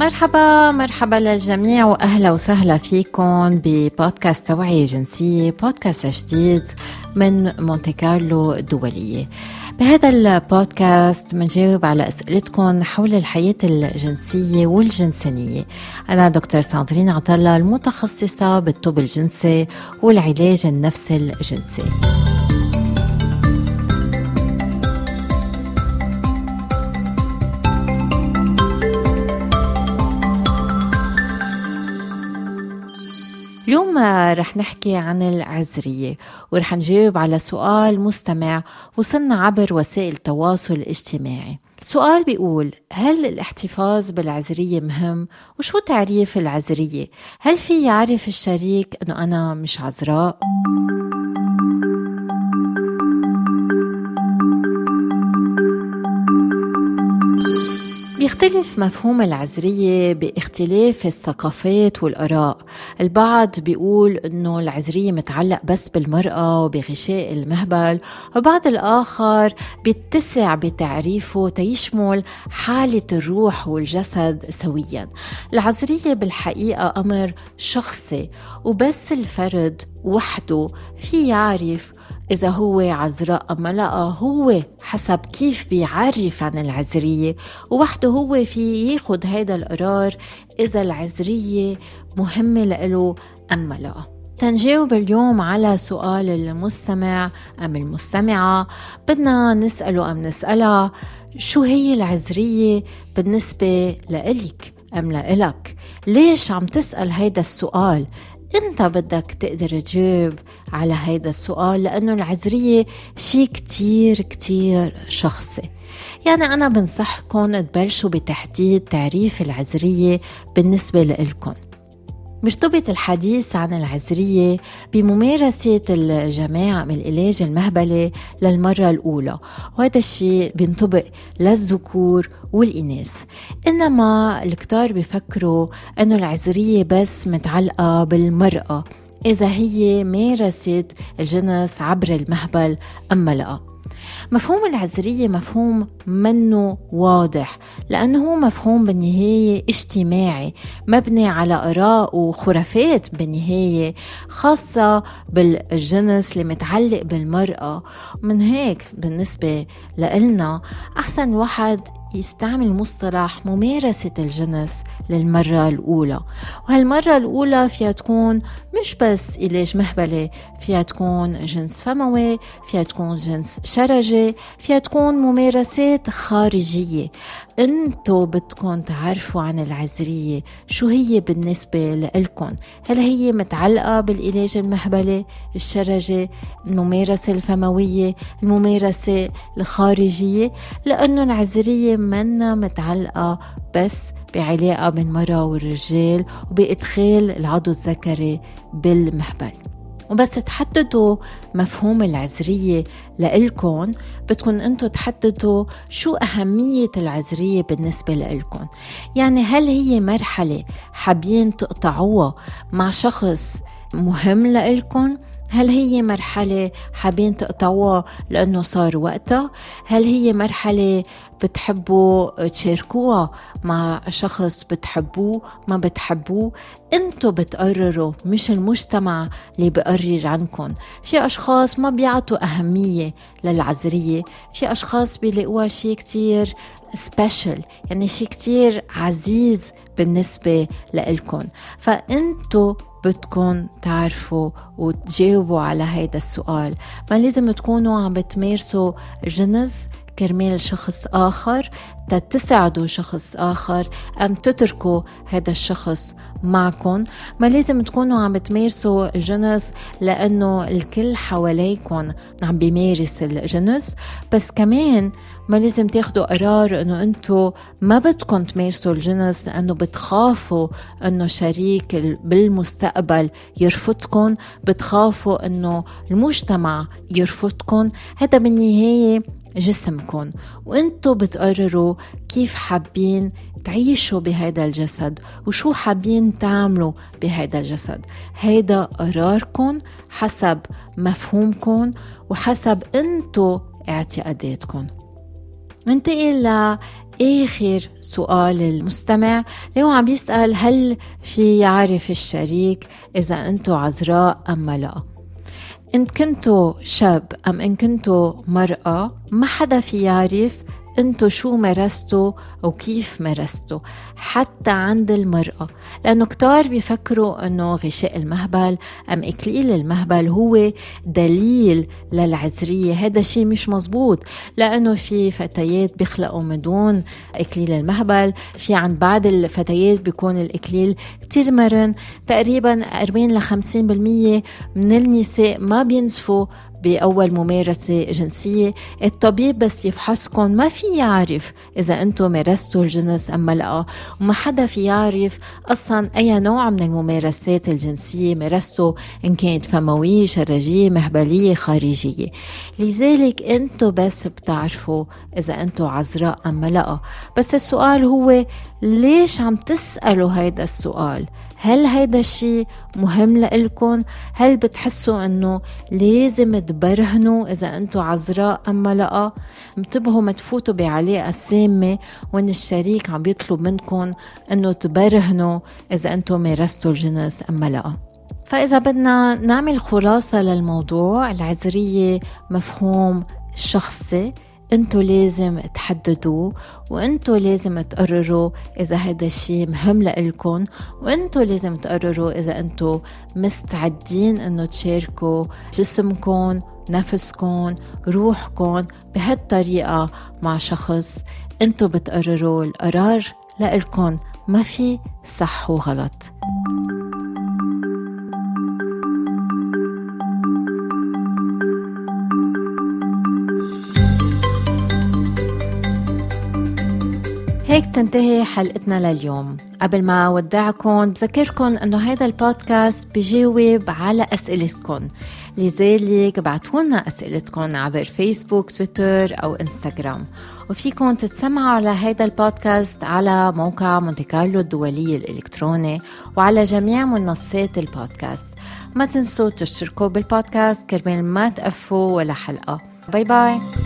مرحبا مرحبا للجميع وأهلا وسهلا فيكم ببودكاست توعية جنسية، بودكاست جديد من مونتي كارلو دولية. بهذا البودكاست منجاوب على أسئلتكم حول الحياة الجنسية والجنسانية. أنا دكتور ساندرين عطلة، المتخصصة بالطب الجنسي والعلاج النفسي الجنسي. اليوم رح نحكي عن العذرية ورح نجاوب على سؤال مستمع وصلنا عبر وسائل التواصل الاجتماعي. السؤال بيقول: هل الاحتفاظ بالعذرية مهم؟ وشو تعريف العذرية؟ هل في يعرف الشريك أنه أنا مش عذراء؟ بيختلف مفهوم العذرية باختلاف الثقافات والآراء. البعض بيقول إنه العذرية متعلق بس بالمرأة وبغشاء المهبل، وبعض الآخر بيتسع بتعريفه تيشمل حالة الروح والجسد سويا. العذرية بالحقيقة أمر شخصي، وبس الفرد وحده في يعرف إذا هو عذراء أم لا، هو حسب كيف بيعرف عن العذرية، ووحده هو في ياخد هذا القرار إذا العذرية مهمة له أم لا. تنجاوب اليوم على سؤال المستمع أم المستمعة، بدنا نسأله أم نسألها: شو هي العذرية بالنسبة لإلك أم لإلك؟ ليش عم تسأل هيدا السؤال؟ انت بدك تقدر تجيب على هيدا السؤال، لانه العذرية شي كتير كتير شخصي. يعني انا بنصحكم تبلشوا بتحديد تعريف العذرية بالنسبة لإلكم. مرتبط الحديث عن العذرية بممارسة الجماعة من العلاج المهبلي للمرة الأولى، وهذا الشيء بينطبق للذكور والإناث. إنما الكتار بيفكروا أنه العذرية بس متعلقة بالمرأة إذا هي مارست الجنس عبر المهبل أم لا. مفهوم العذرية مفهوم منه واضح، لأنه هو مفهوم بالنهاية اجتماعي مبني على آراء وخرافات بالنهاية خاصة بالجنس اللي متعلق بالمرأة. من هيك بالنسبة لإلنا أحسن واحد يستعمل مصطلح ممارسة الجنس للمرة الأولى، وهالمرة الأولى فيها تكون مش بس علاج مهبلي، فيها تكون جنس فموي، فيها تكون جنس شرجي، فيها تكون ممارسات خارجية. انتو بدكن تعرفوا عن العذرية شو هي بالنسبة لإلكن، هل هي متعلقة بالعلاج المهبلي، الشرجي، الممارسة الفموية، الممارسة الخارجية، لأنه العذرية منا متعلقة بس بعلاقة بين المرأة والرجال وبإدخال العضو الذكري بالمهبل. وبس تحددوا مفهوم العذرية لإلكن بتكون أنتوا تحددوا شو أهمية العذرية بالنسبة لإلكن. يعني هل هي مرحلة حابين تقطعوها مع شخص مهم لإلكن؟ هل هي مرحلة حابين تقطعوها لأنه صار وقتها؟ هل هي مرحلة بتحبوا تشاركوها مع شخص بتحبوه ما بتحبوه؟ انتوا بتقرروا، مش المجتمع اللي بقرر عنكم. في أشخاص ما بيعطوا أهمية للعذرية، في أشخاص بيلاقوها شيء كتير سبيشل، يعني شيء كتير عزيز بالنسبة لإلكن. فانتوا بدكن تعرفوا وتجاوبوا على هيدا السؤال. ما لازم تكونوا عم بتمارسوا جنس كرمال شخص آخر تساعدوا شخص آخر أم تتركوا هذا الشخص معكم. ما لازم تكونوا عم بتمارسوا الجنس لأنه الكل حواليكم عم بيمارس الجنس، بس كمان ما لازم تاخدوا قرار أنه أنتوا ما بدكم تمارسوا الجنس لأنه بتخافوا أنه شريك بالمستقبل يرفضكم، بتخافوا أنه المجتمع يرفضكم. هذا بالنهاية جسمكن، وانتوا بتقرروا كيف حابين تعيشوا بهذا الجسد وشو حابين تعملوا بهذا الجسد. هذا قراركن حسب مفهومكن وحسب انتوا اعتقاداتكن. ننتقل لآخر سؤال المستمع اللي هو عم يسأل هل في يعرف الشريك إذا أنتوا عذراء أم لا؟ إن كنتوا شاب أم إن كنتوا مرأة ما حدا في يعرف أنتوا شو مارستوا وكيف مارستوا حتى عند المرأة، لأنه كتار بيفكروا أنه غشاء المهبل أم إكليل المهبل هو دليل للعذرية. هذا شيء مش مزبوط، لأنه في فتيات بيخلقوا من دون إكليل المهبل، في عند بعض الفتيات بيكون الإكليل كتير مرن، تقريبا 40-50% من النساء ما بينزفوا بأول ممارسة جنسية. الطبيب بس يفحصكم ما في يعرف إذا أنتوا مارستوا الجنس أم لا، وما حدا في يعرف أصلا أي نوع من الممارسات الجنسية مارستوا، إن كانت فموية، شرجية، مهبلية، خارجية. لذلك أنتوا بس بتعرفوا إذا أنتوا عذراء أم لا. بس السؤال هو ليش عم تسألوا هيدا السؤال؟ هل هيدا الشيء مهم لإلكن؟ هل بتحسوا أنه لازم تبرهنوا إذا أنتوا عذراء أم لا؟ انتبهوا ما تفوتوا بعلاقة سامة وإن الشريك عم بيطلب منكم أنه تبرهنوا إذا أنتوا مارستوا الجنس أم لا. فإذا بدنا نعمل خلاصة للموضوع، العذرية مفهوم شخصي، انتوا لازم تحددوا وانتوا لازم تقرروا اذا هذا الشيء مهم لإلكن، وانتوا لازم تقرروا اذا انتوا مستعدين انه تشاركوا جسمكم، نفسكم، روحكم بهالطريقة مع شخص. انتوا بتقرروا، القرار لإلكن، ما في صح وغلط. هيك تنتهي حلقتنا لليوم. قبل ما أودعكم بذكركم أنه هذا البودكاست بيجاوب على أسئلتكم، لذلك ابعتولنا أسئلتكم عبر فيسبوك، تويتر أو إنستغرام. وفيكم تتسمعوا على هذا البودكاست على موقع مونتي كارلو الدولي الإلكتروني وعلى جميع منصات البودكاست. ما تنسوا تشتركوا بالبودكاست كرمال ما تقفوا ولا حلقة. باي باي.